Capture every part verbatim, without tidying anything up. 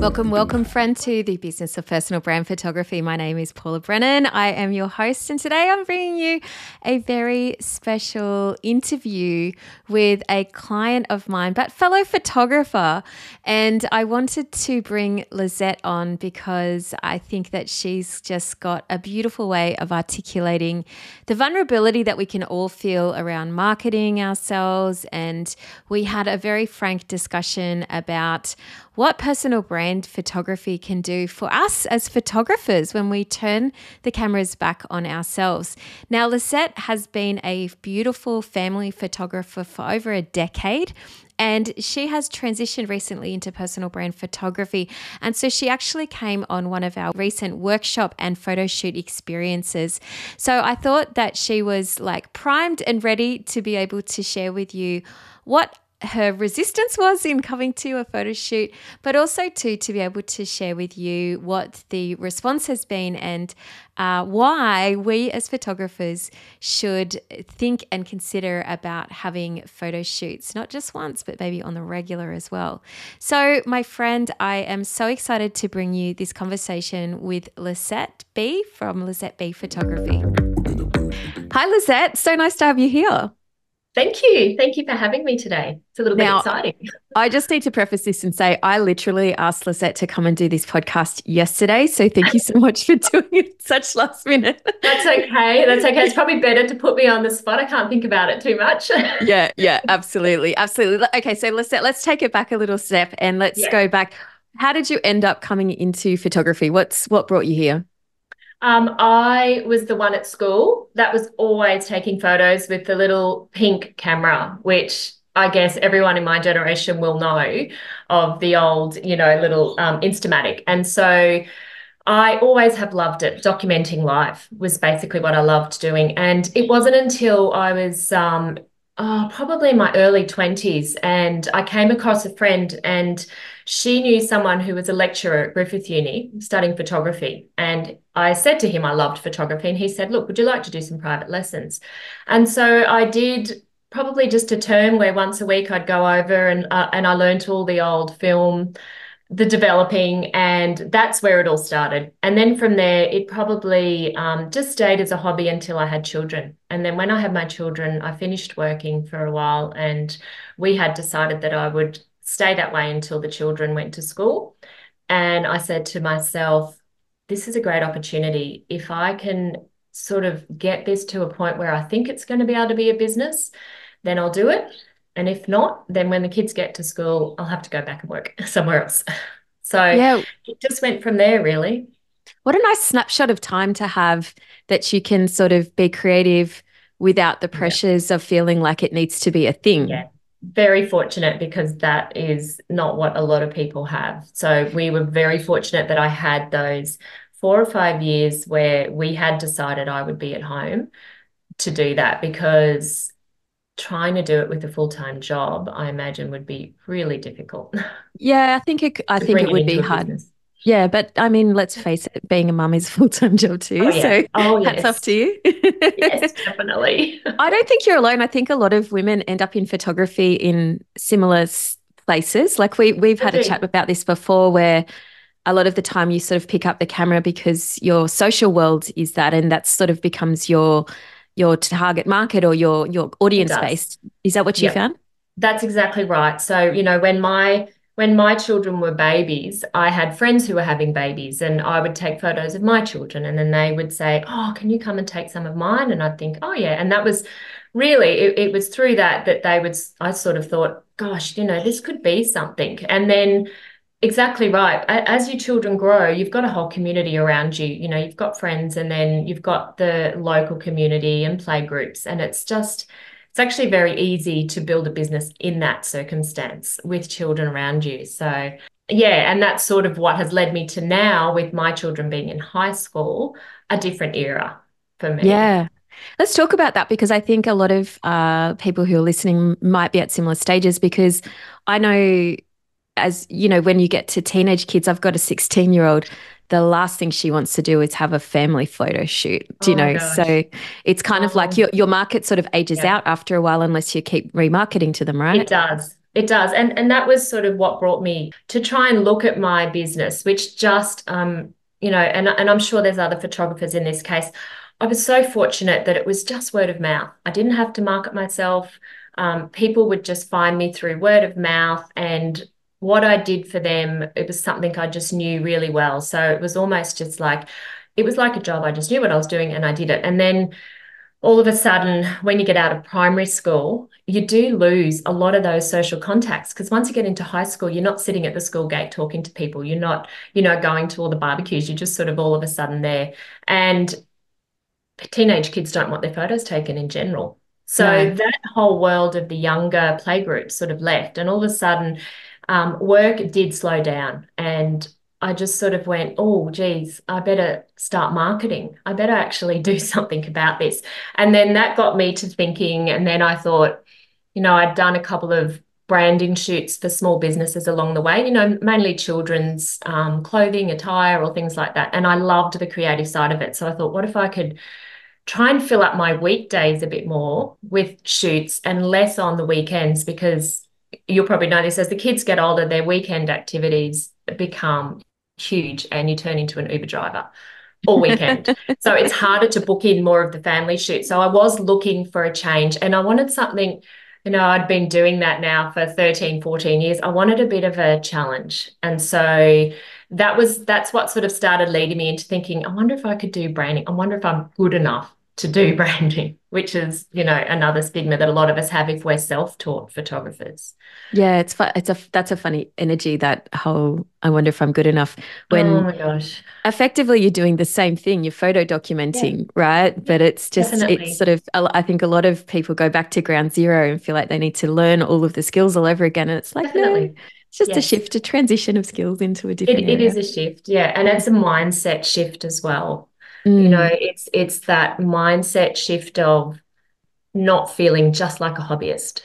Welcome, welcome, friend, to the Business of Personal Brand Photography. My name is Paula Brennan. I am your host, and today I'm bringing you a very special interview with a client of mine, but fellow photographer. And I wanted to bring Lisette on because I think that she's just got a beautiful way of articulating the vulnerability that we can all feel around marketing ourselves. And we had a very frank discussion about what personal brand photography can do for us as photographers when we turn the cameras back on ourselves. Now, Lisette has been a beautiful family photographer for over a decade, and she has transitioned recently into personal brand photography. And so she actually came on one of our recent workshop and photo shoot experiences. So I thought that she was like primed and ready to be able to share with you what her resistance was in coming to a photo shoot, but also to, to be able to share with you what the response has been and uh, why we as photographers should think and consider about having photo shoots, not just once, but maybe on the regular as well. So my friend, I am so excited to bring you this conversation with Lisette B from Lisette B Photography. Hi, Lisette. So nice to have you here. Thank you. Thank you for having me today. It's a little now, bit exciting. I just need to preface this and say I literally asked Lisette to come and do this podcast yesterday. So thank you so much for doing it such last minute. That's okay. That's okay. It's probably better to put me on the spot. I can't think about it too much. Yeah, yeah, absolutely. Absolutely. Okay, so Lisette, let's take it back a little step and let's yeah. go back. How did you end up coming into photography? What's what brought you here? Um, I was the one at school that was always taking photos with the little pink camera, which I guess everyone in my generation will know of, the old, you know, little um, Instamatic. And so I always have loved it. Documenting life was basically what I loved doing. And it wasn't until I was um, oh, probably in my early twenties and I came across a friend, and she knew someone who was a lecturer at Griffith Uni studying photography. And I said to him I loved photography, and he said, look, would you like to do some private lessons? And so I did probably just a term where once a week I'd go over, and uh, and I learned all the old film, the developing, and that's where it all started. And then from there, it probably um, just stayed as a hobby until I had children. And then when I had my children, I finished working for a while, and we had decided that I would stay that way until the children went to school. And I said to myself, this is a great opportunity. If I can sort of get this to a point where I think it's going to be able to be a business, then I'll do it. And if not, then when the kids get to school, I'll have to go back and work somewhere else. So yeah. It just went from there, really. What a nice snapshot of time to have, that you can sort of be creative without the pressures yeah. of feeling like it needs to be a thing. Yeah. Very fortunate, because that is not what a lot of people have. So we were very fortunate that I had those four or five years where we had decided I would be at home to do that, because trying to do it with a full-time job, I imagine, would be really difficult. Yeah, I think it, I think it would be hard. Business. Yeah, but I mean, let's face it, being a mum is a full-time job too. Oh, yeah. So oh, yes. Hats off to you. Yes, definitely. I don't think you're alone. I think a lot of women end up in photography in similar places. Like we, we've had a chat about this before, where a lot of the time you sort of pick up the camera because your social world is that, and that sort of becomes your your target market or your, your audience base. Is that what you yep. found? That's exactly right. So, you know, when my... When my children were babies, I had friends who were having babies, and I would take photos of my children, and then they would say, oh, can you come and take some of mine? And I'd think, oh, yeah. And that was really, it, it was through that that they would, I sort of thought, gosh, you know, this could be something. And then exactly right. As your children grow, you've got a whole community around you. You know, you've got friends, and then you've got the local community and play groups, and it's just... It's actually very easy to build a business in that circumstance with children around you. So, yeah, and that's sort of what has led me to now, with my children being in high school, a different era for me. Yeah. Let's talk about that, because I think a lot of uh, people who are listening might be at similar stages, because I know, as you know, when you get to teenage kids, I've got a sixteen-year-old. The last thing she wants to do is have a family photo shoot, do you oh know? Gosh. So it's kind oh. of like your, your market sort of ages yeah. out after a while, unless you keep remarketing to them, right? It does. It does. And, and that was sort of what brought me to try and look at my business, which just, um, you know, and, and I'm sure there's other photographers in this case. I was so fortunate that it was just word of mouth. I didn't have to market myself. Um, people would just find me through word of mouth, and what I did for them, it was something I just knew really well. So it was almost just like, it was like a job. I just knew what I was doing and I did it. And then all of a sudden, when you get out of primary school, you do lose a lot of those social contacts, because once you get into high school, you're not sitting at the school gate talking to people. You're not, you know, going to all the barbecues. You're just sort of all of a sudden there. And teenage kids don't want their photos taken in general. So no. That whole world of the younger playgroup sort of left. And all of a sudden, um, work did slow down. And I just sort of went, oh, geez, I better start marketing. I better actually do something about this. And then that got me to thinking. And then I thought, you know, I'd done a couple of branding shoots for small businesses along the way, you know, mainly children's um, clothing, attire, or things like that. And I loved the creative side of it. So I thought, what if I could try and fill up my weekdays a bit more with shoots and less on the weekends? Because you'll probably know this, as the kids get older, their weekend activities become huge and you turn into an Uber driver all weekend. So it's harder to book in more of the family shoots. So I was looking for a change, and I wanted something. You know, I'd been doing that now for thirteen, fourteen years. I wanted a bit of a challenge. And so that was, that's what sort of started leading me into thinking, I wonder if I could do branding. I wonder if I'm good enough to do branding, which is, you know, another stigma that a lot of us have if we're self-taught photographers. Yeah, it's fu- it's a that's a funny energy, that whole I wonder if I'm good enough, when oh my gosh. Effectively you're doing the same thing, you're photo documenting, yeah. right? But it's just Definitely. It's sort of, I think a lot of people go back to ground zero and feel like they need to learn all of the skills all over again, and it's like Definitely. No. It's just yes. a shift, a transition of skills into a different It, it is a shift, yeah, and it's a mindset shift as well. You know, it's it's that mindset shift of not feeling just like a hobbyist.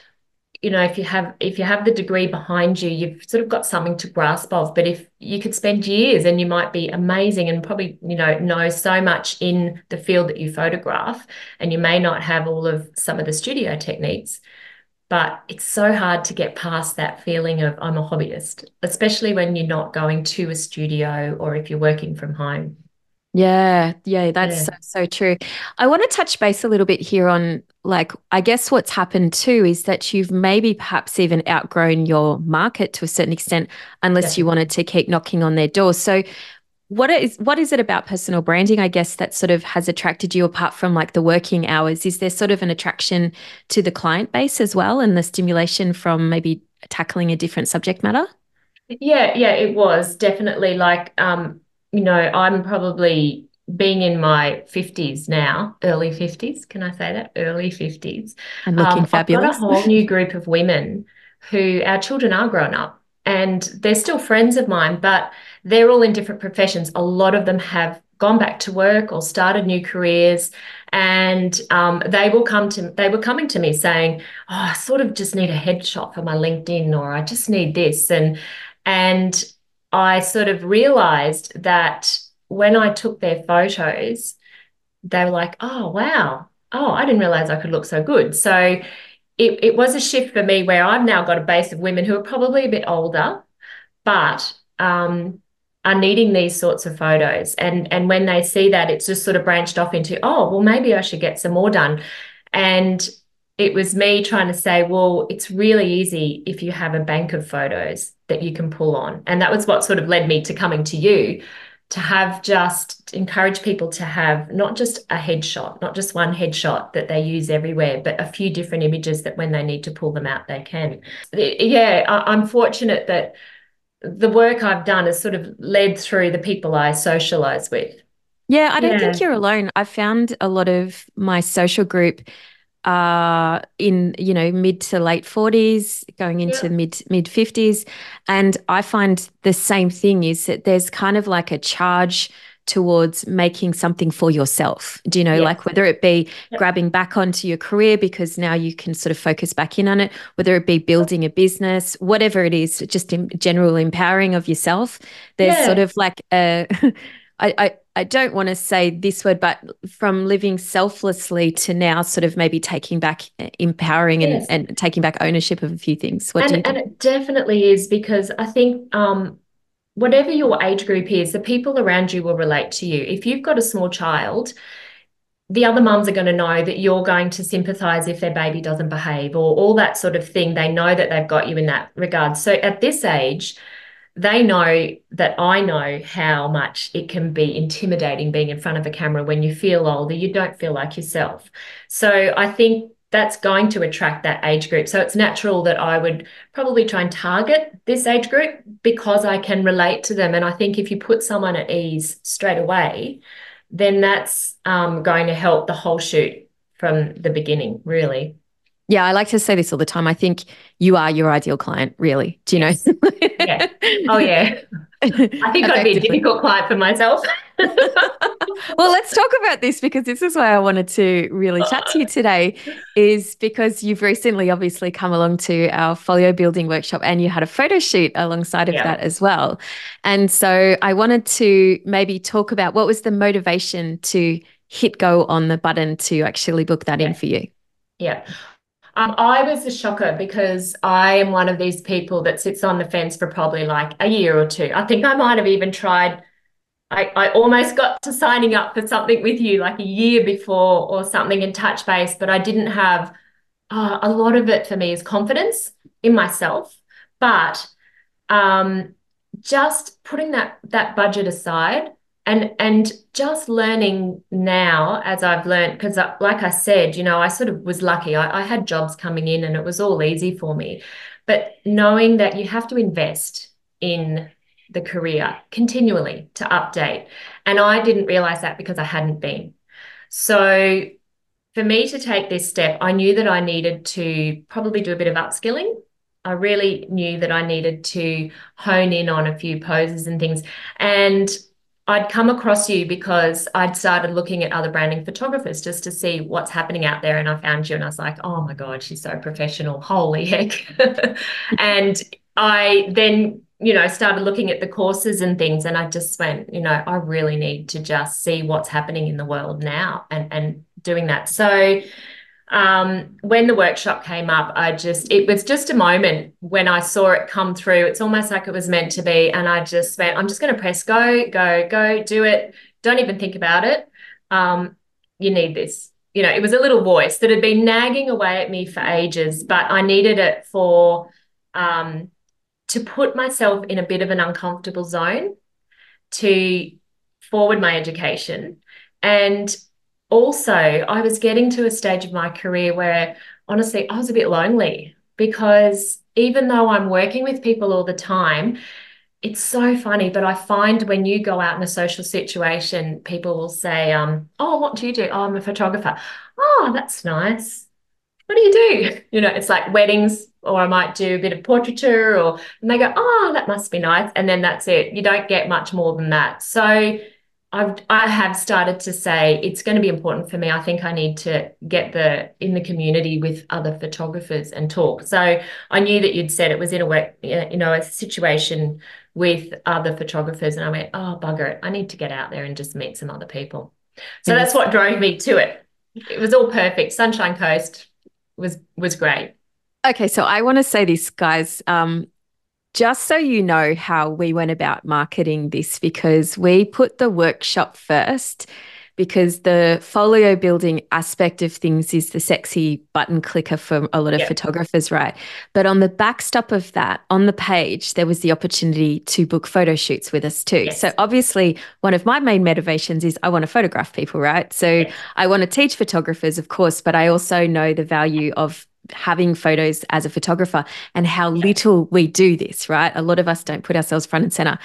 You know, if you have if you have the degree behind you, you've sort of got something to grasp of. But if you could spend years, and you might be amazing and probably, you know, know so much in the field that you photograph, and you may not have all of some of the studio techniques, but it's so hard to get past that feeling of I'm a hobbyist, especially when you're not going to a studio or if you're working from home. Yeah, yeah, that's yeah. So, so true. I want to touch base a little bit here on, like, I guess what's happened too is that you've maybe perhaps even outgrown your market to a certain extent, unless yeah. you wanted to keep knocking on their door. So what is what is it about personal branding, I guess, that sort of has attracted you apart from like the working hours? Is there sort of an attraction to the client base as well, and the stimulation from maybe tackling a different subject matter? Yeah, yeah, it was definitely like, um, you know, I'm probably being in my fifties now, early fifties. Can I say that? Early fifties. I'm looking um, fabulous. I've got a whole new group of women who, our children are grown up, and they're still friends of mine, but they're all in different professions. A lot of them have gone back to work or started new careers, and um, they will come to they were coming to me saying, "Oh, I sort of just need a headshot for my LinkedIn," or "I just need this," and and. I sort of realised that when I took their photos, they were like, oh, wow, oh, I didn't realise I could look so good. So it, it was a shift for me, where I've now got a base of women who are probably a bit older but um, are needing these sorts of photos. And, and when they see that, it's just sort of branched off into, oh, well, maybe I should get some more done. And it was me trying to say, well, it's really easy if you have a bank of photos that you can pull on. And that was what sort of led me to coming to you, to have just to encourage people to have not just a headshot, not just one headshot that they use everywhere, but a few different images that when they need to pull them out, they can. Yeah, I, I'm fortunate that the work I've done has sort of led through the people I socialise with. Yeah, I don't yeah. think you're alone. I found a lot of my social group Uh, in, you know, mid to late forties, going into yeah. mid mid fifties. And I find the same thing is that there's kind of like a charge towards making something for yourself. Do you know, yeah. like whether it be yeah. grabbing back onto your career because now you can sort of focus back in on it, whether it be building a business, whatever it is, just in general empowering of yourself. There's yeah. sort of like a... I, I I don't want to say this word, but from living selflessly to now sort of maybe taking back, empowering yes. and, and taking back ownership of a few things. What and, do you think? And it definitely is, because I think um, whatever your age group is, the people around you will relate to you. If you've got a small child, the other mums are going to know that you're going to sympathise if their baby doesn't behave or all that sort of thing. They know that they've got you in that regard. So at this age, they know that I know how much it can be intimidating being in front of a camera when you feel older, you don't feel like yourself. So I think that's going to attract that age group. So it's natural that I would probably try and target this age group because I can relate to them. And I think if you put someone at ease straight away, then that's um, going to help the whole shoot from the beginning, really. Yeah, I like to say this all the time. I think you are your ideal client, really. Do you yes. know? Yeah. Oh, yeah. I think I'd be a difficult client for myself. Well, let's talk about this, because this is why I wanted to really chat to you today, is because you've recently obviously come along to our folio building workshop and you had a photo shoot alongside of yeah. that as well. And so I wanted to maybe talk about what was the motivation to hit go on the button to actually book that yeah. in for you. Yeah. Um, I was a shocker, because I am one of these people that sits on the fence for probably like a year or two. I think I might have even tried, I, I almost got to signing up for something with you like a year before or something in touch base, but I didn't have uh, a lot of it for me is confidence in myself. But um, just putting that that budget aside and and just learning now as I've learned, because like I said, you know, I sort of was lucky. I, I had jobs coming in and it was all easy for me. But knowing that you have to invest in the career continually to update. And I didn't realise that because I hadn't been. So for me to take this step, I knew that I needed to probably do a bit of upskilling. I really knew that I needed to hone in on a few poses and things. And I'd come across you because I'd started looking at other branding photographers just to see what's happening out there, and I found you and I was like, oh, my God, she's so professional. Holy heck. And I then, you know, started looking at the courses and things, and I just went, you know, I really need to just see what's happening in the world now and, and doing that. So um, when the workshop came up, I just, it was just a moment when I saw it come through. It's almost like it was meant to be. And I just went, I'm just going to press go, go, go, do it. Don't even think about it. Um, you need this. You know, it was a little voice that had been nagging away at me for ages, but I needed it for, um, to put myself in a bit of an uncomfortable zone, to forward my education. And also, I was getting to a stage of my career where, honestly, I was a bit lonely, because even though I'm working with people all the time, it's so funny, but I find when you go out in a social situation, people will say, um, oh, what do you do? Oh, I'm a photographer. Oh, that's nice. What do you do? You know, it's like weddings, or I might do a bit of portraiture, or and they go, oh, that must be nice. And then that's it. You don't get much more than that. So I've, I have started to say it's going to be important for me. I think I need to get the in the community with other photographers and talk. So I knew that you'd said it was in a work, you know, a situation with other photographers, and I went, oh, bugger it. I need to get out there and just meet some other people. So mm-hmm. that's what drove me to it. It was all perfect. Sunshine Coast was was great. Okay, so I want to say this, guys. Um, Just so you know how we went about marketing this, because we put the workshop first, because the folio building aspect of things is the sexy button clicker for a lot of yep. photographers, right? But on the backstop of that, on the page, there was the opportunity to book photo shoots with us too. Yes. So obviously one of my main motivations is I want to photograph people, right? So yes. I want to teach photographers, of course, but I also know the value of having photos as a photographer and how little we do this, right? A lot of us don't put ourselves front and center.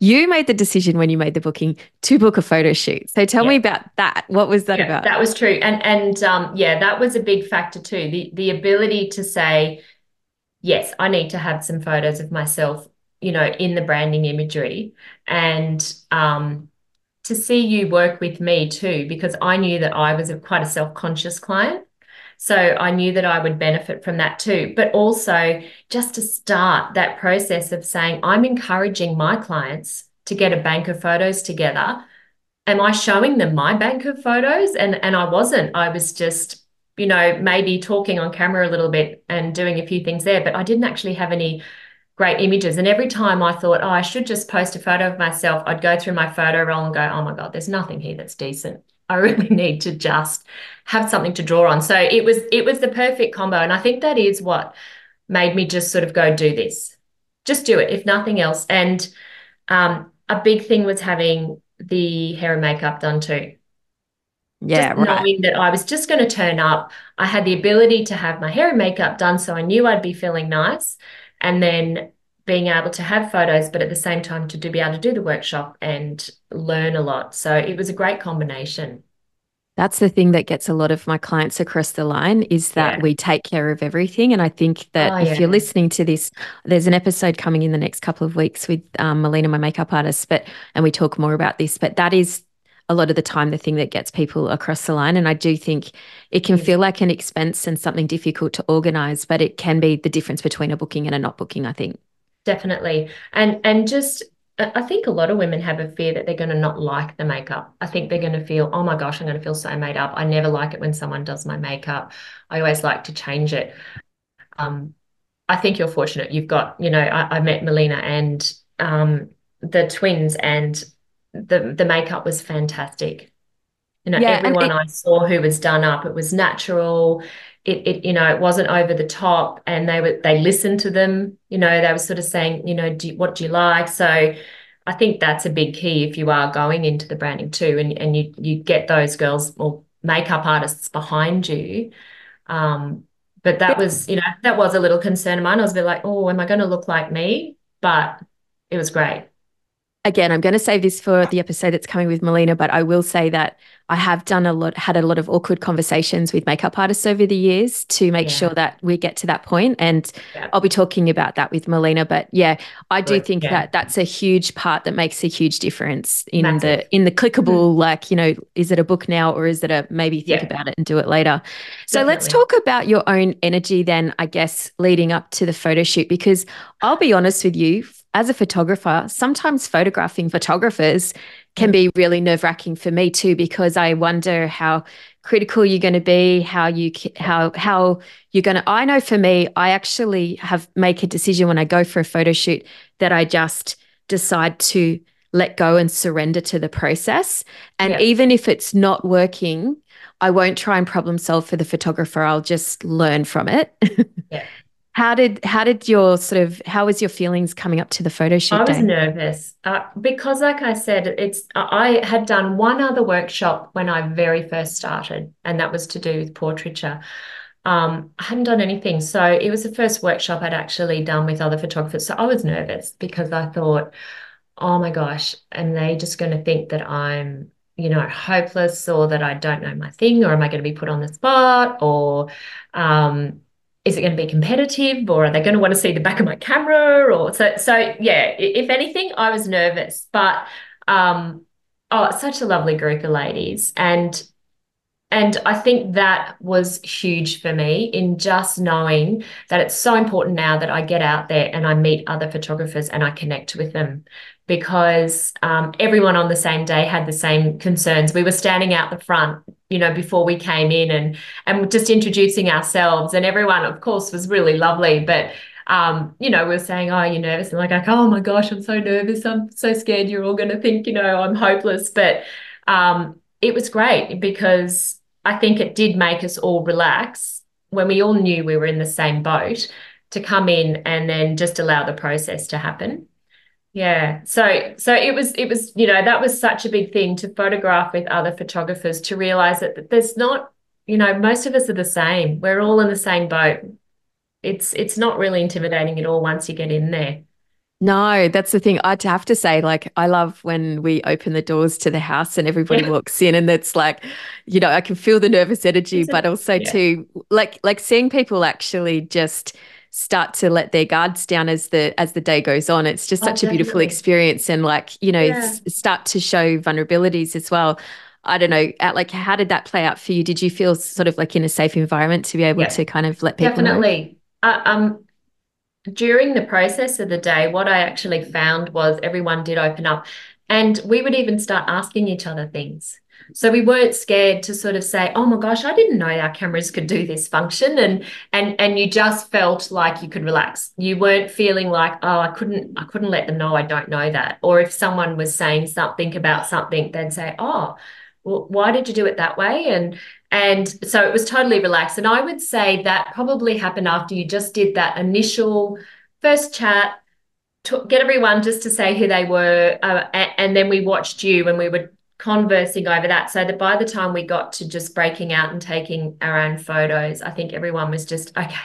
You made the decision when you made the booking to book a photo shoot. So tell yeah. me about that. What was that yeah, about? That was true. And, and um, yeah, that was a big factor too. The, the ability to say, yes, I need to have some photos of myself, you know, in the branding imagery, and um, to see you work with me too, because I knew that I was a, quite a self-conscious client. So I knew that I would benefit from that too. But also just to start that process of saying, I'm encouraging my clients to get a bank of photos together am I showing them my bank of photos? And, and I wasn't. I was just, you know, maybe talking on camera a little bit and doing a few things there, but I didn't actually have any great images. And every time I thought, oh, I should just post a photo of myself, I'd go through my photo roll and go, oh my God, there's nothing here that's decent. I really need to just have something to draw on. So it was, it was the perfect combo. And I think that is what made me just sort of go, do this, just do it, if nothing else. And um, a big thing was having the hair and makeup done too. Yeah, just right. Knowing that I was just going to turn up. I had the ability to have my hair and makeup done, so I knew I'd be feeling nice. And then being able to have photos, but at the same time to do, be able to do the workshop and learn a lot. So it was a great combination. That's the thing that gets a lot of my clients across the line, is that yeah. we take care of everything. And I think that oh, if yeah. you're listening to this, there's an episode coming in the next couple of weeks with um, Melina, my makeup artist, but and we talk more about this. But that is a lot of the time the thing that gets people across the line. And I do think it can feel like an expense and something difficult to organise, but it can be the difference between a booking and a not booking, I think. Definitely. And and just, I think a lot of women have a fear that they're going to not like the makeup. I think they're going to feel, oh my gosh, I'm going to feel so made up. I never like it when someone does my makeup. I always like to change it. Um, I think you're fortunate. You've got, you know, I, I met Melina and um, the twins, and the the makeup was fantastic. You know, yeah, everyone it, I saw who was done up, it was natural. It, it, you know, it wasn't over the top, and they were, they listened to them, you know, they were sort of saying, you know, do you, what do you like? So I think that's a big key if you are going into the branding too, and, and you, you get those girls or makeup artists behind you. Um, but that was, you know, that was a little concern of mine. I was a bit like, oh, am I going to look like me? But it was great. Again, I'm going to save this for the episode that's coming with Melina, but I will say that I have done a lot, had a lot of awkward conversations with makeup artists over the years to make yeah. sure that we get to that point. And yeah. I'll be talking about that with Melina. But yeah, I do think yeah. that that's a huge part that makes a huge difference in Massive. the in the clickable, mm-hmm. like, you know, is it a book now or is it a maybe think yeah. about it and do it later? So Definitely. Let's talk about your own energy then, I guess, leading up to the photo shoot, because I'll be honest with you, as a photographer, sometimes photographing photographers can be really nerve-wracking for me too, because I wonder how critical you're going to be, how you how how you're going to. I know for me, I actually have make a decision when I go for a photo shoot that I just decide to let go and surrender to the process. And yeah. even if it's not working, I won't try and problem solve for the photographer. I'll just learn from it. Yeah. How did how did your sort of how was your feelings coming up to the photo shoot? I was day? nervous uh, because, like I said, it's I had done one other workshop when I very first started, and that was to do with portraiture. Um, I hadn't done anything, so it was the first workshop I'd actually done with other photographers. So I was nervous because I thought, oh my gosh, am they just going to think that I'm, you know, hopeless, or that I don't know my thing, or am I going to be put on the spot, or um, is it going to be competitive, or are they going to want to see the back of my camera? Or so, so yeah, if anything, I was nervous, but, um, oh, it's such a lovely group of ladies. And, and I think that was huge for me in just knowing that it's so important now that I get out there and I meet other photographers and I connect with them, because um, everyone on the same day had the same concerns. We were standing out the front, you know, before we came in, and and just introducing ourselves, and everyone, of course, was really lovely. But, um, you know, we were saying, oh, you're nervous. And like, oh, my gosh, I'm so nervous. I'm so scared. You're all going to think, you know, I'm hopeless. But um, it was great, because I think it did make us all relax when we all knew we were in the same boat, to come in and then just allow the process to happen. Yeah. So, so it was, it was, you know, that was such a big thing, to photograph with other photographers, to realize that, that there's not, you know, most of us are the same. We're all in the same boat. It's, it's not really intimidating at all once you get in there. No, that's the thing. I'd have to say, like, I love when we open the doors to the house and everybody yeah. walks in, and it's like, you know, I can feel the nervous energy, it's but a, also yeah. too, like, like seeing people actually just start to let their guards down as the as the day goes on. It's just such oh, a beautiful experience, and like, you know, yeah. s- start to show vulnerabilities as well. I don't know, at like, how did that play out for you? Did you feel sort of like in a safe environment to be able yeah. to kind of let people Definitely. know? Uh, um, during the process of the day, what I actually found was everyone did open up, And we would even start asking each other things. So we weren't scared to sort of say, oh my gosh, I didn't know our cameras could do this function. And, and, and you just felt like you could relax. You weren't feeling like, oh, I couldn't, I couldn't let them know I don't know that. Or if someone was saying something about something, they'd say, oh, well, why did you do it that way? And, and so it was totally relaxed. And I would say that probably happened after you just did that initial first chat, to get everyone just to say who they were. Uh, and, and then we watched you and we would conversing over that, so that by the time we got to just breaking out and taking our own photos, I think everyone was just, okay,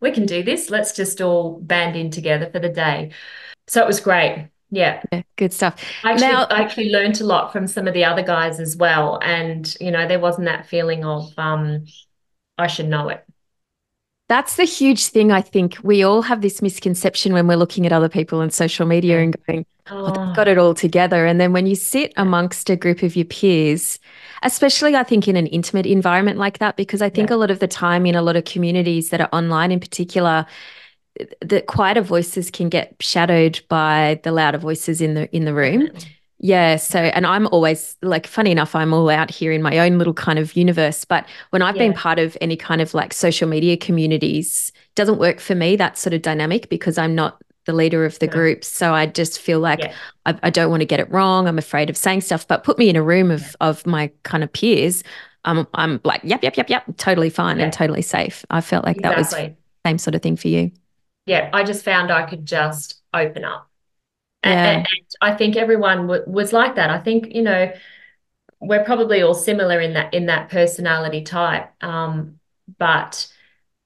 we can do this. Let's just all band in together for the day. So it was great. Yeah. yeah good stuff. I actually, now, I actually learned a lot from some of the other guys as well. And, you know, there wasn't that feeling of um, I should know it. That's the huge thing, I think. We all have this misconception when we're looking at other people on social media and going, oh, they've got it all together. And then when you sit amongst a group of your peers, especially I think in an intimate environment like that, because I think yeah. a lot of the time in a lot of communities that are online in particular, the quieter voices can get shadowed by the louder voices in the in the room. Yeah. So, and I'm always like, funny enough, I'm all out here in my own little kind of universe, but when I've yeah. been part of any kind of like social media communities, it doesn't work for me, that sort of dynamic, because I'm not the leader of the yeah. group. So I just feel like yeah. I, I don't want to get it wrong. I'm afraid of saying stuff, but put me in a room of, yeah. of my kind of peers. Um, I'm like, yep, yep, yep, yep. Totally fine yeah. and totally safe. I felt like exactly. that was the same sort of thing for you. Yeah. I just found I could just open up. Yeah. And, and I think everyone w- was like that. I think, you know, we're probably all similar in that in that personality type, um, but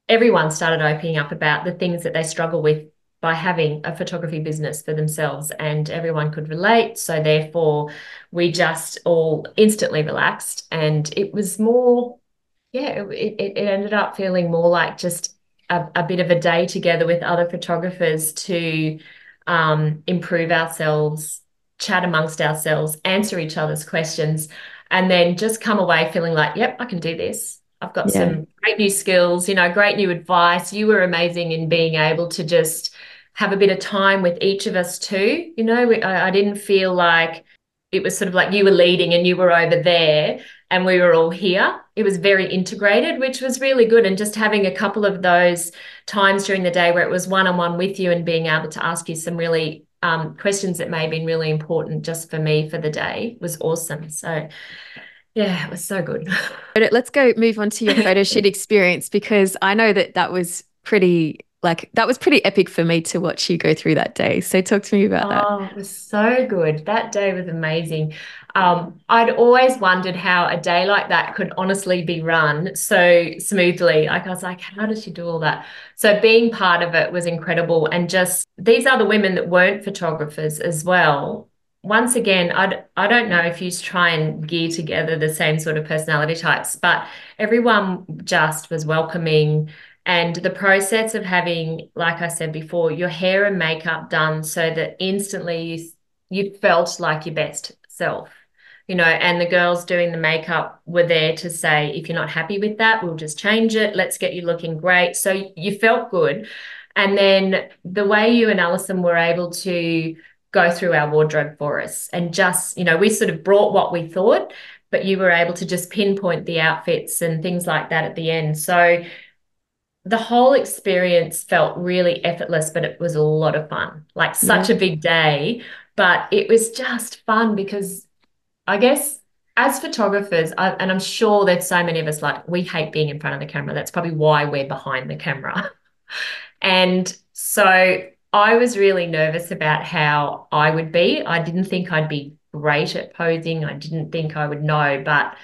everyone started opening up about the things that they struggle with by having a photography business for themselves, and everyone could relate. So therefore, we just all instantly relaxed, and it was more, yeah, it, it, it ended up feeling more like just a, a bit of a day together with other photographers to um improve ourselves, chat amongst ourselves, answer each other's questions, and then just come away feeling like, yep, I can do this. I've got yeah. some great new skills, you know, great new advice. You were amazing in being able to just have a bit of time with each of us too. You know, we, I, I didn't feel like it was sort of like you were leading and you were over there and we were all here. It was very integrated, which was really good. And just having a couple of those times during the day where it was one-on-one with you and being able to ask you some really um, questions that may have been really important just for me for the day was awesome. So, yeah, it was so good. Let's go move on to your photo shoot experience, because I know that that was pretty... Like that was pretty epic for me to watch you go through that day. So talk to me about that. Oh, it was so good. That day was amazing. Um, I'd always wondered how a day like that could honestly be run so smoothly. Like I was like, how does she do all that? So being part of it was incredible. And just these other women that weren't photographers as well. Once again, I'd, I don't know if you try and gear together the same sort of personality types, but everyone just was welcoming. And the process of having, like I said before, your hair and makeup done so that instantly you, you felt like your best self, you know, and the girls doing the makeup were there to say, if you're not happy with that, we'll just change it. Let's get you looking great. So you felt good. And then the way you and Alison were able to go through our wardrobe for us and just, you know, we sort of brought what we thought, but you were able to just pinpoint the outfits and things like that at the end. So the whole experience felt really effortless, but it was a lot of fun, like such yeah. a big day. But it was just fun because I guess as photographers, I, and I'm sure there's so many of us like, we hate being in front of the camera. That's probably why we're behind the camera. And so I was really nervous about how I would be. I didn't think I'd be great at posing. I didn't think I would know, but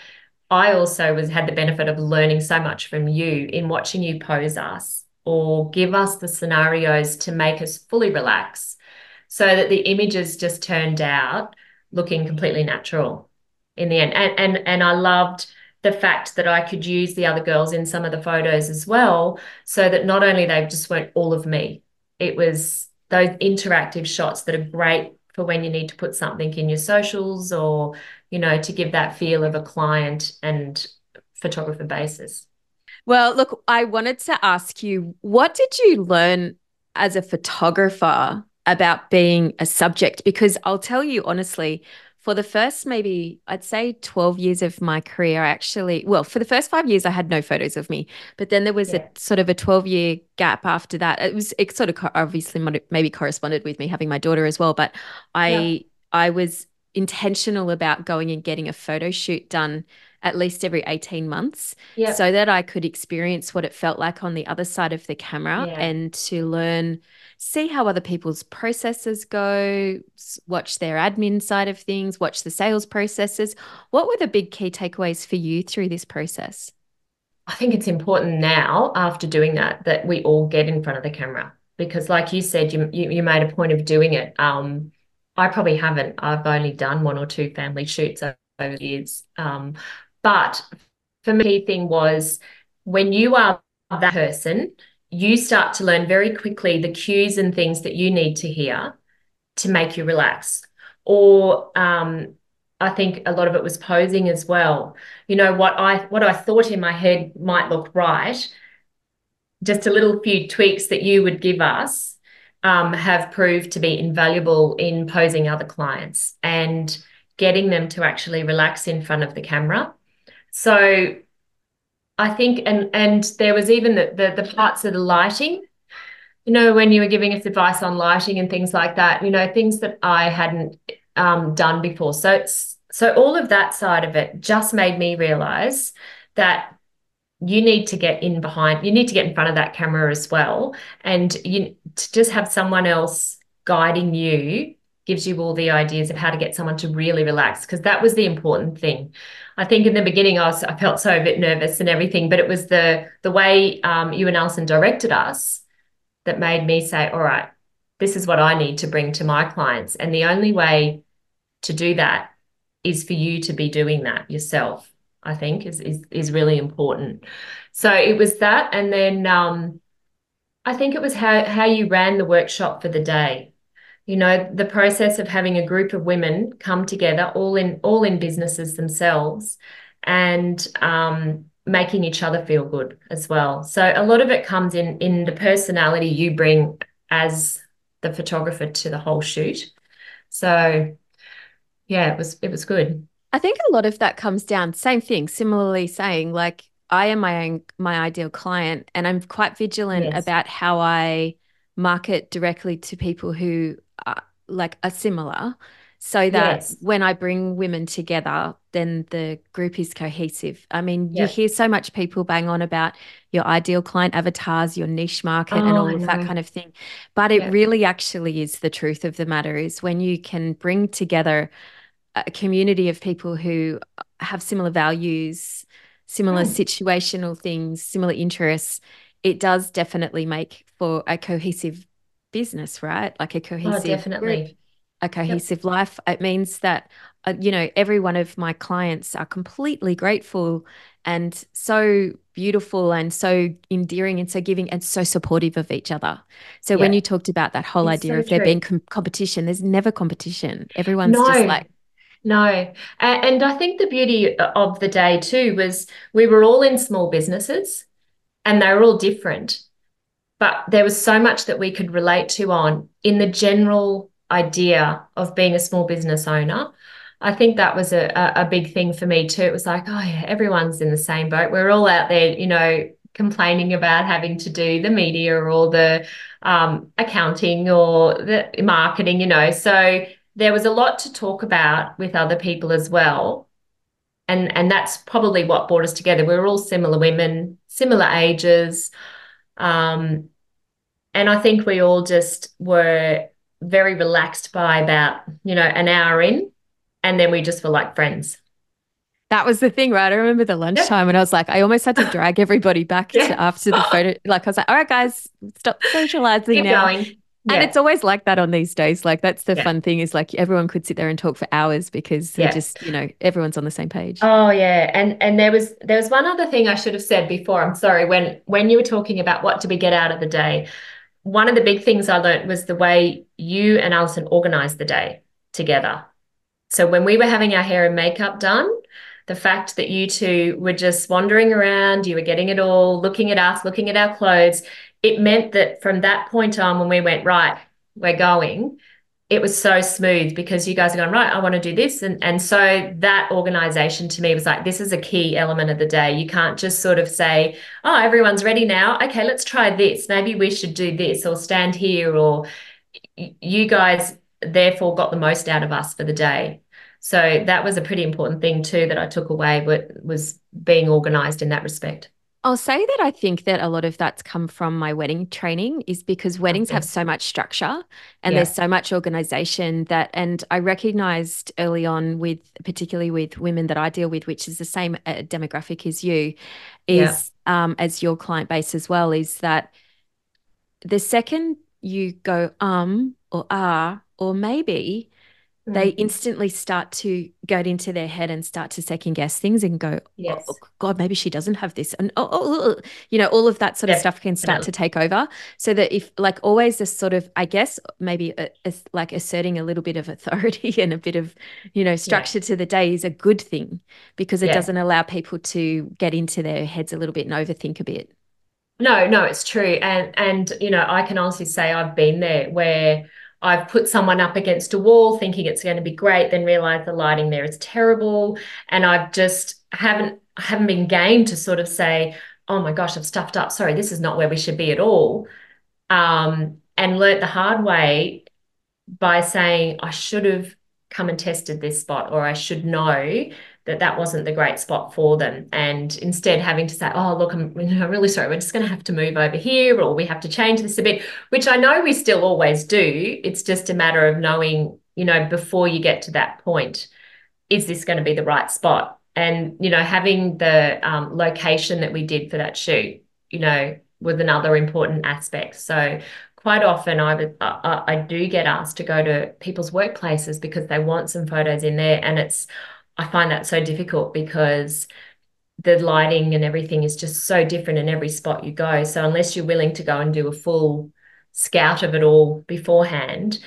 I also was had the benefit of learning so much from you in watching you pose us or give us the scenarios to make us fully relax so that the images just turned out looking completely natural in the end. And and, and I loved the fact that I could use the other girls in some of the photos as well so that not only they just weren't all of me, it was those interactive shots that are great for when you need to put something in your socials or, you know, to give that feel of a client and photographer basis. Well, look, I wanted to ask you, what did you learn as a photographer about being a subject, because I'll tell you honestly, for the first maybe I'd say twelve years of my career, I actually, well, for the first five years I had no photos of me, but then there was yeah. a sort of a twelve year gap after that. It was, it sort of co- obviously maybe corresponded with me having my daughter as well, but I, yeah. I was intentional about going and getting a photo shoot done at least every eighteen months yep. so that I could experience what it felt like on the other side of the camera yeah. and to learn, see how other people's processes go, watch their admin side of things, watch the sales processes. What were the big key takeaways for you through this process? I think it's important now after doing that that we all get in front of the camera, because like you said, you you, you made a point of doing it. Um, I probably haven't. I've only done one or two family shoots over the years. Um, but for me, the key thing was when you are that person, you start to learn very quickly the cues and things that you need to hear to make you relax. Or um, I think a lot of it was posing as well. You know, what I what I thought in my head might look right, just a little few tweaks that you would give us Um, have proved to be invaluable in posing other clients and getting them to actually relax in front of the camera. So I think, and and there was even the, the, the parts of the lighting, you know, when you were giving us advice on lighting and things like that, you know, things that I hadn't um, done before. So it's, so all of that side of it just made me realise that you need to get in behind, you need to get in front of that camera as well. And you, to just have someone else guiding you gives you all the ideas of how to get someone to really relax, because that was the important thing. I think in the beginning I, was, I felt so a bit nervous and everything, but it was the, the way um, you and Alison directed us that made me say, all right, this is what I need to bring to my clients. And the only way to do that is for you to be doing that yourself, I think is, is is really important. So it was that, and then um, I think it was how, how you ran the workshop for the day. You know, the process of having a group of women come together, all in all in businesses themselves, and um, making each other feel good as well. So a lot of it comes in in the personality you bring as the photographer to the whole shoot. So yeah, it was it was good. I think a lot of that comes down, same thing, similarly saying like I am my own, my ideal client, and I'm quite vigilant yes. about how I market directly to people who are, like are similar, so that yes. when I bring women together, then the group is cohesive. I mean, yes. you hear so much people bang on about your ideal client avatars, your niche market oh, and all of no. that kind of thing. But it yes. really actually is the truth of the matter is when you can bring together a community of people who have similar values, similar mm. situational things, similar interests, it does definitely make for a cohesive business, right? Like a cohesive oh, definitely. Group, a cohesive yep. life. It means that, uh, you know, every one of my clients are completely grateful and so beautiful and so endearing and so giving and so supportive of each other. So yeah. when you talked about that whole it's idea so of true. There being com- competition, there's never competition. Everyone's no. just like, No. And I think the beauty of the day too was we were all in small businesses and they were all different, but there was so much that we could relate to on in the general idea of being a small business owner. I think that was a, a big thing for me too. It was like, oh yeah, everyone's in the same boat. We're all out there, you know, complaining about having to do the media or the um, accounting or the marketing, you know, so there was a lot to talk about with other people as well, and and that's probably what brought us together. We were all similar women, similar ages, um, and I think we all just were very relaxed by about, you know, an hour in, and then we just were like friends. That was the thing, right? I remember the lunchtime and I was like, I almost had to drag everybody back yeah. to after the photo. Like I was like, all right, guys, stop socialising Keep now. Going. Yeah. And it's always like that on these days. Like that's the yeah. fun thing is like everyone could sit there and talk for hours because they're yeah. just, you know, everyone's on the same page. Oh yeah. And and there was there was one other thing I should have said before. I'm sorry. When when you were talking about what do we get out of the day, one of the big things I learned was the way you and Alison organised the day together. So when we were having our hair and makeup done, the fact that you two were just wandering around, you were getting it all, looking at us, looking at our clothes, it meant that from that point on when we went, right, we're going, it was so smooth because you guys are going, right, I want to do this. And, and so that organization to me was like, this is a key element of the day. You can't just sort of say, oh, everyone's ready now. Okay, let's try this. Maybe we should do this or stand here. Or you guys therefore got the most out of us for the day. So that was a pretty important thing too that I took away, but was being organized in that respect. I'll say that I think that a lot of that's come from my wedding training, is because weddings okay. have so much structure and yeah. there's so much organisation that, and I recognised early on with, particularly with women that I deal with, which is the same uh, demographic as you, is yeah. um, as your client base as well, is that the second you go um or ah or maybe, mm-hmm. they instantly start to go into their head and start to second guess things and go, yes. oh, God, maybe she doesn't have this. And, oh, oh, oh, you know, all of that sort yeah. of stuff can start yeah. to take over. So that if like always this sort of, I guess, maybe a, a, like asserting a little bit of authority and a bit of, you know, structure yeah. to the day is a good thing, because it yeah. doesn't allow people to get into their heads a little bit and overthink a bit. No, no, it's true. And, and you know, I can honestly say I've been there where I've put someone up against a wall thinking it's going to be great, then realize the lighting there is terrible. And I've just haven't, haven't been game to sort of say, oh my gosh, I've stuffed up. Sorry, this is not where we should be at all. Um, and learnt the hard way by saying, I should have come and tested this spot, or I should know that that wasn't the great spot for them. And instead having to say, oh, look, I'm, I'm really sorry, we're just going to have to move over here, or we have to change this a bit, which I know we still always do. It's just a matter of knowing, you know, before you get to that point, is this going to be the right spot? And, you know, having the um, location that we did for that shoot, you know, was another important aspect. So quite often I, would, I, I do get asked to go to people's workplaces because they want some photos in there, and it's, I find that so difficult because the lighting and everything is just so different in every spot you go. So unless you're willing to go and do a full scout of it all beforehand,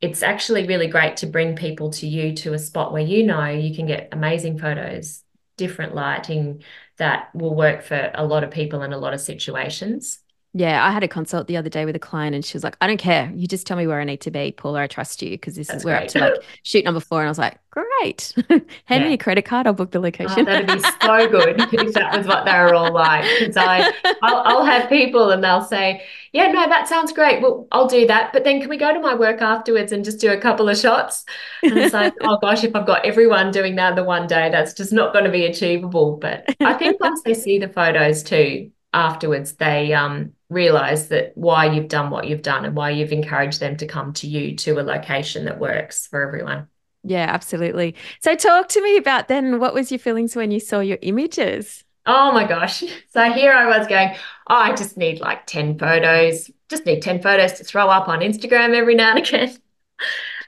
it's actually really great to bring people to you to a spot where you know you can get amazing photos, different lighting that will work for a lot of people in a lot of situations. Yeah, I had a consult the other day with a client and she was like, I don't care. You just tell me where I need to be, Paula. I trust you, because this That's is where great. Up to like shoot number four. And I was like, great. Hand yeah. me a credit card. I'll book the location. Oh, that'd be so good if that was what they were all like. Because I, I'll, I'll have people and they'll say, yeah, no, that sounds great. Well, I'll do that. But then can we go to my work afterwards and just do a couple of shots? And it's like, oh gosh, if I've got everyone doing that in the one day, that's just not going to be achievable. But I think once they see the photos too, afterwards they um realize that why you've done what you've done and why you've encouraged them to come to you to a location that works for everyone. Yeah, absolutely. So talk to me about then, what was your feelings when you saw your images? Oh my gosh. So here I was going, oh, I just need like ten photos, just need ten photos to throw up on Instagram every now and again.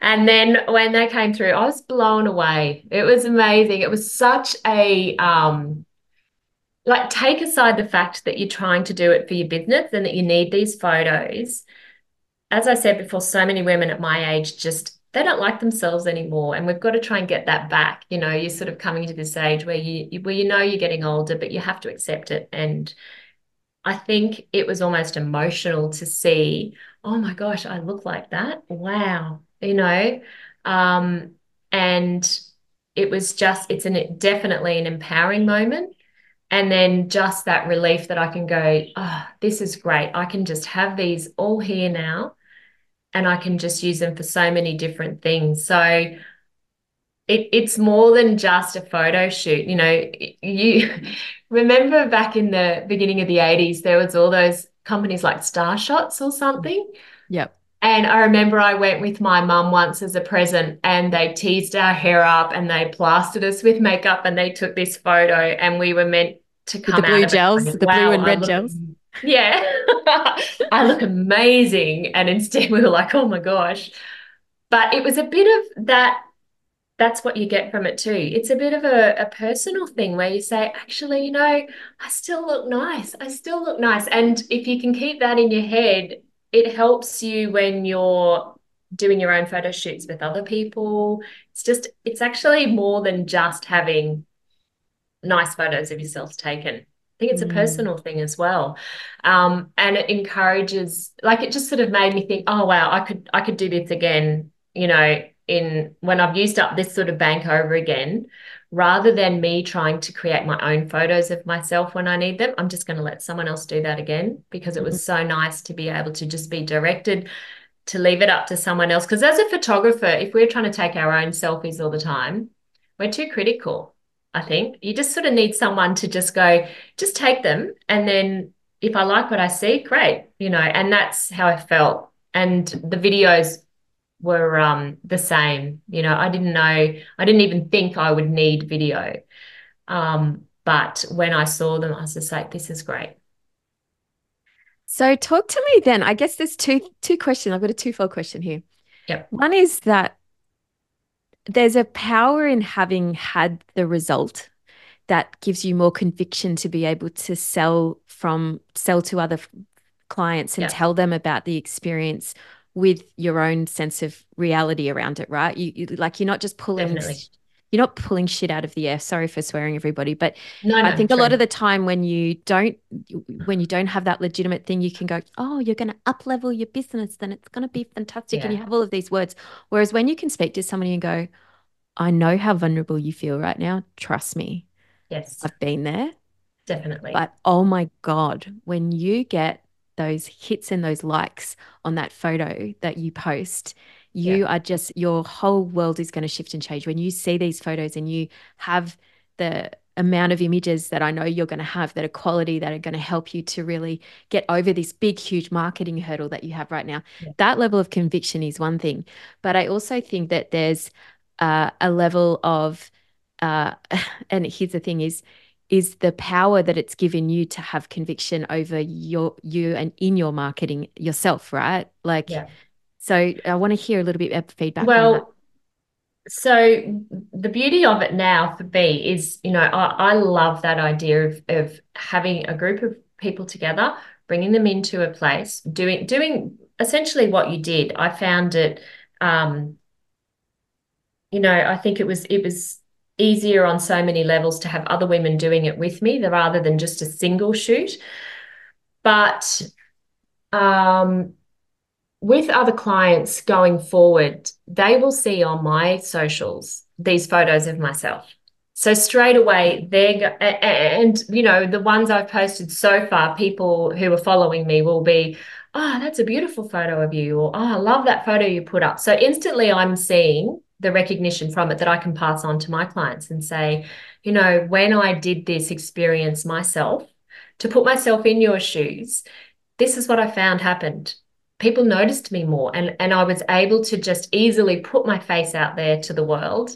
And then when they came through, I was blown away. It was amazing. It was such a, um, like take aside the fact that you're trying to do it for your business and that you need these photos. As I said before, so many women at my age just, they don't like themselves anymore, and we've got to try and get that back. You know, you're sort of coming to this age where you, where you know you're getting older, but you have to accept it. And I think it was almost emotional to see, oh my gosh, I look like that. Wow. You know, um, and it was just, it's an, definitely an empowering moment. And then just that relief that I can go, oh, this is great. I can just have these all here now and I can just use them for so many different things. So it, it's more than just a photo shoot. You know, you remember back in the beginning of the eighties, there was all those companies like Star Shots or something. Yep. And I remember I went with my mum once as a present, and they teased our hair up and they plastered us with makeup and they took this photo, and we were meant to come with the blue out gels, going, wow, the blue and red look, gels. Yeah. I look amazing. And instead we were like, oh my gosh. But it was a bit of that. That's what you get from it too. It's a bit of a, a personal thing where you say, actually, you know, I still look nice. I still look nice. And if you can keep that in your head, it helps you when you're doing your own photo shoots with other people. It's just, it's actually more than just having nice photos of yourselves taken. I think it's mm. a personal thing as well. Um, and it encourages, like, it just sort of made me think, oh, wow, I could, I could do this again, you know, in when I've used up this sort of bank over again, rather than me trying to create my own photos of myself when I need them. I'm just going to let someone else do that again, because it was so nice to be able to just be directed to leave it up to someone else. Because as a photographer, if we're trying to take our own selfies all the time, we're too critical, I think. You just sort of need someone to just go, just take them, and then if I like what I see, great, you know. And that's how I felt. And the videos were um the same, you know. I didn't know, I didn't even think I would need video, um but when I saw them, I was just like, this is great. So talk to me then. I guess there's two two questions. I've got a twofold question here. Yep. One is that there's a power in having had the result that gives you more conviction to be able to sell from sell to other clients and yep. tell them about the experience with your own sense of reality around it, right? You, you like, you're not just pulling, Definitely. you're not pulling shit out of the air. Sorry for swearing, everybody, but no, no, I think true. a lot of the time when you don't, when you don't have that legitimate thing, you can go, oh, you're going to up level your business, then it's going to be fantastic, yeah. and you have all of these words. Whereas when you can speak to somebody and go, I know how vulnerable you feel right now. Trust me. Yes, I've been there. Definitely. But oh my God, when you get those hits and those likes on that photo that you post, you yeah. are just, your whole world is going to shift and change. When you see these photos and you have the amount of images that I know you're going to have that are quality, that are going to help you to really get over this big, huge marketing hurdle that you have right now, yeah. that level of conviction is one thing. But I also think that there's uh, a level of, uh, and here's the thing is, is the power that it's given you to have conviction over your you and in your marketing yourself, right? Like, yeah. so I want to hear a little bit of feedback. Well, on that. So the beauty of it now for me is, you know, I, I love that idea of, of having a group of people together, bringing them into a place, doing doing essentially what you did. I found it, um, you know, I think it was it was. easier on so many levels to have other women doing it with me rather than just a single shoot. But um, with other clients going forward, they will see on my socials these photos of myself. So straight away, they're, and, you know, the ones I've posted so far, people who are following me will be, oh, that's a beautiful photo of you, or, oh, I love that photo you put up. So instantly I'm seeing the recognition from it that I can pass on to my clients and say, you know, when I did this experience myself, to put myself in your shoes, this is what I found happened. People noticed me more, and, and I was able to just easily put my face out there to the world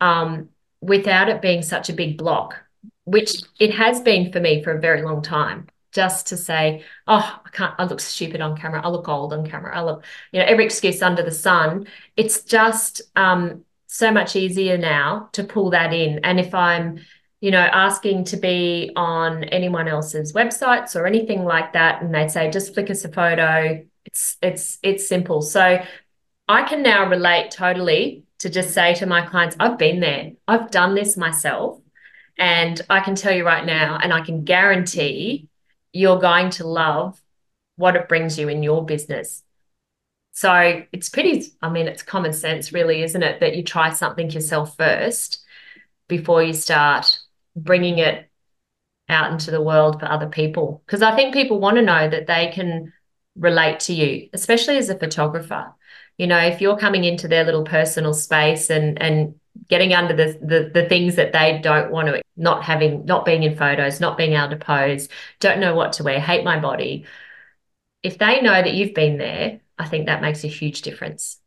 um, without it being such a big block, which it has been for me for a very long time. Just to say, oh, I can't, I look stupid on camera. I look old on camera. I look, you know, every excuse under the sun. It's just um, so much easier now to pull that in. And if I'm, you know, asking to be on anyone else's websites or anything like that, and they'd say, just flick us a photo, it's, it's, it's simple. So I can now relate totally to just say to my clients, I've been there, I've done this myself. And I can tell you right now, and I can guarantee you're going to love what it brings you in your business. So it's pretty, I mean, it's common sense really, isn't it, that you try something yourself first before you start bringing it out into the world for other people. Because I think people want to know that they can relate to you, especially as a photographer. You know, if you're coming into their little personal space and and getting under the, the the things that they don't want to, not having, not being in photos, not being able to pose, don't know what to wear, hate my body. If they know that you've been there, I think that makes a huge difference.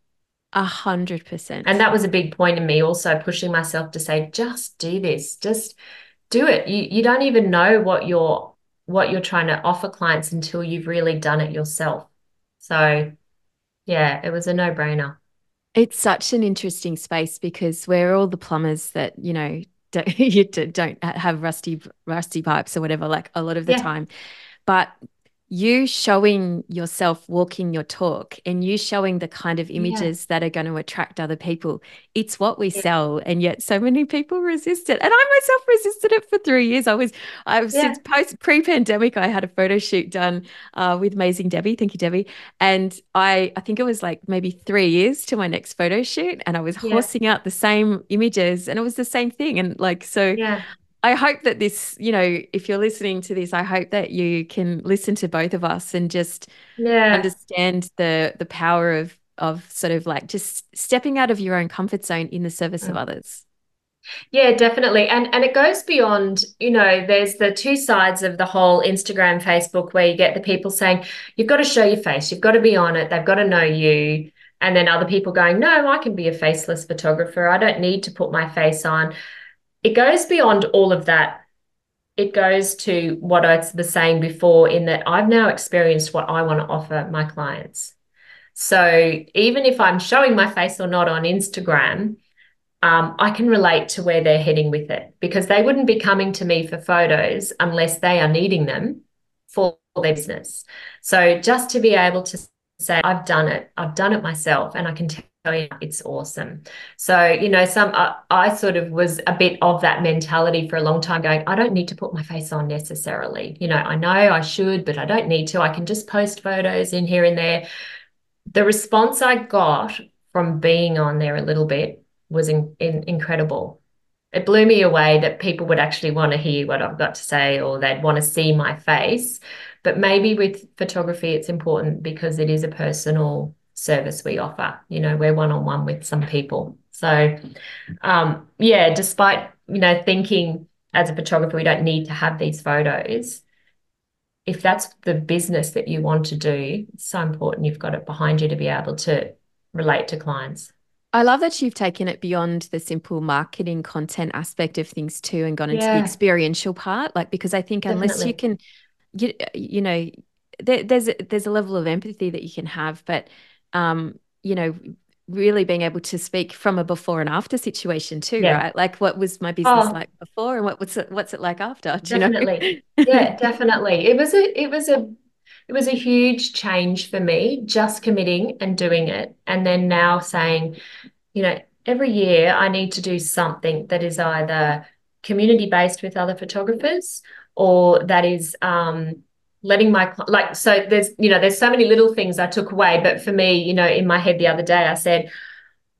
A hundred percent. And that was a big point in me also, pushing myself to say, just do this, just do it. You you don't even know what you're, what you're trying to offer clients until you've really done it yourself. So yeah, it was a no-brainer. It's such an interesting space because we're all the plumbers that, you know, don't, you don't have rusty rusty pipes or whatever, like a lot of the yeah. time. But you showing yourself, walking your talk, and you showing the kind of images yeah. that are going to attract other people. It's what we yeah. sell. And yet so many people resist it. And I myself resisted it for three years. I was, I was yeah. since post pre-pandemic, I had a photo shoot done uh, with amazing Debbie. Thank you, Debbie. And I, I think it was like maybe three years to my next photo shoot. And I was yeah. horsing out the same images, and it was the same thing. And like, so yeah. I hope that this, you know, if you're listening to this, I hope that you can listen to both of us and just yeah. understand the the power of of sort of like just stepping out of your own comfort zone in the service mm. of others. Yeah, definitely. And and it goes beyond, you know, there's the two sides of the whole Instagram, Facebook, where you get the people saying, you've got to show your face, you've got to be on it, they've got to know you. And then other people going, no, I can be a faceless photographer, I don't need to put my face on. It goes beyond all of that. It goes to what I was saying before, in that I've now experienced what I want to offer my clients. So even if I'm showing my face or not on Instagram, um, I can relate to where they're heading with it, because they wouldn't be coming to me for photos unless they are needing them for their business. So just to be able to say, I've done it, I've done it myself, and I can tell it's awesome. So, you know, some uh, I sort of was a bit of that mentality for a long time, going, I don't need to put my face on necessarily. You know, I know I should, but I don't need to. I can just post photos in here and there. The response I got from being on there a little bit was in, in, incredible. It blew me away that people would actually want to hear what I've got to say, or they'd want to see my face. But maybe with photography, it's important because it is a personal service we offer. You know, we're one-on-one with some people. So um yeah despite, you know, thinking as a photographer we don't need to have these photos, if that's the business that you want to do, it's so important you've got it behind you to be able to relate to clients. I love that you've taken it beyond the simple marketing content aspect of things too, and gone into yeah. the experiential part, like, because I think unless Definitely. you can you, you know there, there's a, there's a level of empathy that you can have, but Um, you know, really being able to speak from a before and after situation too, yeah. right? Like, what was my business oh. like before, and what, what's it, what's it like after? Do definitely, you know? yeah, definitely. It was a, it was a, it was a huge change for me, just committing and doing it, and then now saying, you know, every year I need to do something that is either community based with other photographers, or that is. Um, letting my, like, so there's, you know, there's so many little things I took away, but for me, you know, in my head the other day, I said,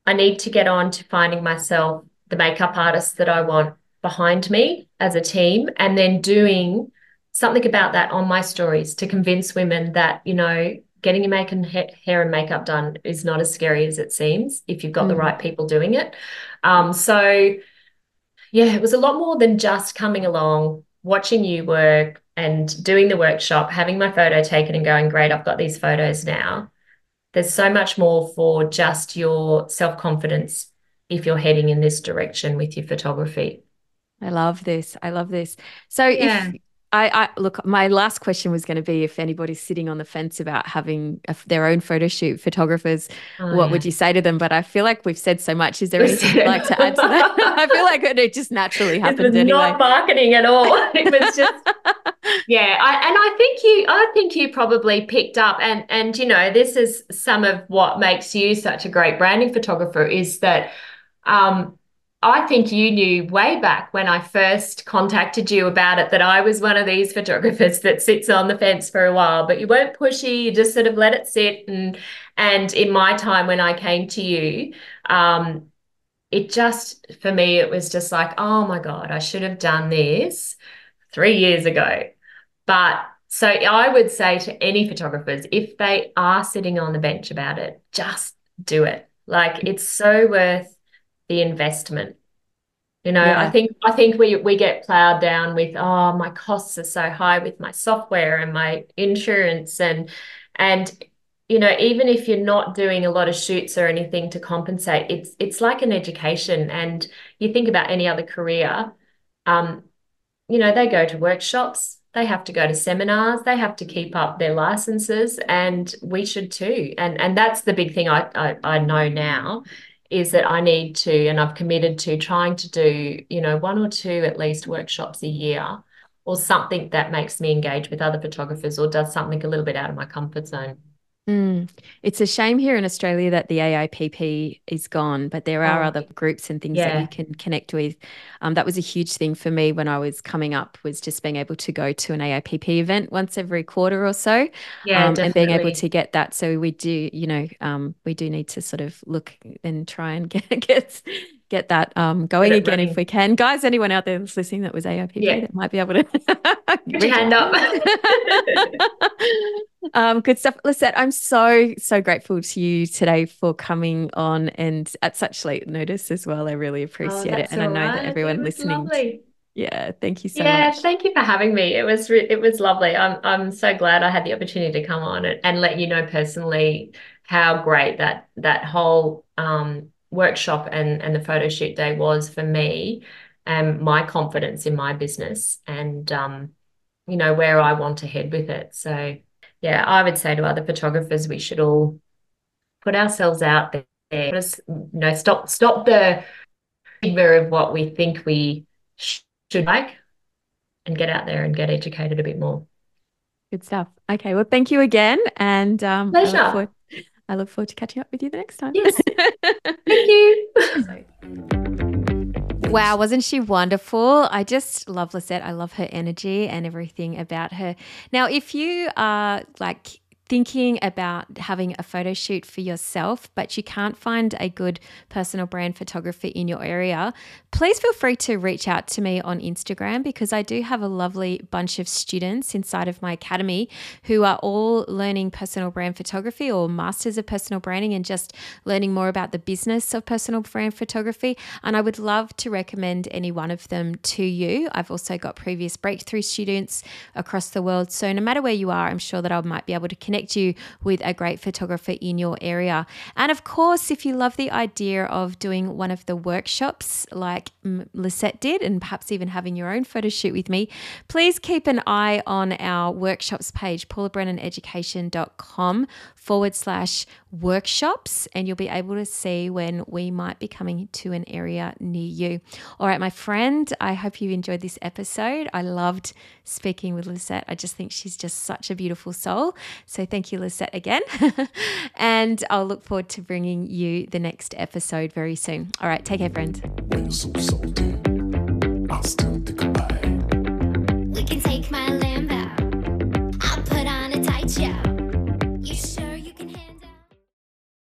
I need to get on to finding myself the makeup artist that I want behind me as a team, and then doing something about that on my stories to convince women that, you know, getting your make and hair and makeup done is not as scary as it seems if you've got mm. the right people doing it. Um, so yeah, it was a lot more than just coming along, watching you work, and doing the workshop, having my photo taken and going, great, I've got these photos now. There's so much more for just your self-confidence if you're heading in this direction with your photography. I love this. I love this. So yeah. if I, I look, my last question was going to be, if anybody's sitting on the fence about having a, their own photo shoot, photographers, oh, what yeah. would you say to them? But I feel like we've said so much. Is there anything you'd like to add to that? I feel like it just naturally happened anyway. It was not marketing at all. It was just, yeah. I, and I think you, I think you probably picked up, and, and, you know, this is some of what makes you such a great branding photographer, is that, um, I think you knew way back when I first contacted you about it that I was one of these photographers that sits on the fence for a while, but you weren't pushy, you just sort of let it sit. And and in my time when I came to you, um, it just, for me, it was just like, oh my God, I should have done this three years ago. But so I would say to any photographers, if they are sitting on the bench about it, just do it. Like, it's so worth the investment. You know, yeah. I think I think we we get plowed down with, oh, my costs are so high with my software and my insurance, and and you know, even if you're not doing a lot of shoots or anything to compensate, it's it's like an education. And you think about any other career, um, you know, they go to workshops, they have to go to seminars, they have to keep up their licenses, and we should too. And and that's the big thing I I, I know now, is that I need to, and I've committed to trying to do, you know, one or two at least workshops a year or something that makes me engage with other photographers or does something a little bit out of my comfort zone. Mm. It's a shame here in Australia that the A I P P is gone, but there are oh, other groups and things yeah. that you can connect with. Um, that was a huge thing for me when I was coming up, was just being able to go to an A I P P event once every quarter or so, yeah, um, and being able to get that. So we do, you know, um, we do need to sort of look and try and get get, get that um, going get again running. If we can. Guys, anyone out there that's listening that was A I P P yeah. that might be able to get your hand up. Um, good stuff. Lisette, I'm so, so grateful to you today for coming on and at such late notice as well. I really appreciate oh, it. And I know right. that everyone listening. Lovely. Yeah. Thank you so yeah, much. Yeah. Thank you for having me. It was, re- it was lovely. I'm, I'm so glad I had the opportunity to come on and, and let you know personally how great that, that whole, um, workshop and, and the photo shoot day was for me and my confidence in my business and, um, you know, where I want to head with it. So yeah, I would say to other photographers, we should all put ourselves out there. Put us, you know, stop stop the stigma of what we think we should like and get out there and get educated a bit more. Good stuff. Okay, well, thank you again. And um, pleasure. I look forward, I look forward to catching up with you the next time. Yes. Thank you. Wow, wasn't she wonderful? I just love Lisette. I love her energy and everything about her. Now, if you are like thinking about having a photo shoot for yourself, but you can't find a good personal brand photographer in your area, please feel free to reach out to me on Instagram, because I do have a lovely bunch of students inside of my academy who are all learning personal brand photography or masters of personal branding and just learning more about the business of personal brand photography. And I would love to recommend any one of them to you. I've also got previous breakthrough students across the world. So no matter where you are, I'm sure that I might be able to connect you with a great photographer in your area. And of course, if you love the idea of doing one of the workshops like Lisette did, and perhaps even having your own photo shoot with me, please keep an eye on our workshops page, paulabrennaneducation.com forward slash workshops, and you'll be able to see when we might be coming to an area near you. All right, my friend, I hope you enjoyed this episode. I loved speaking with Lisette. I just think she's just such a beautiful soul. So thank you, Lisette, again. And I'll look forward to bringing you the next episode very soon. All right, take care, friend. We're so salty. I'll still think about it. We can take my Lambo. I'll put on a tight show.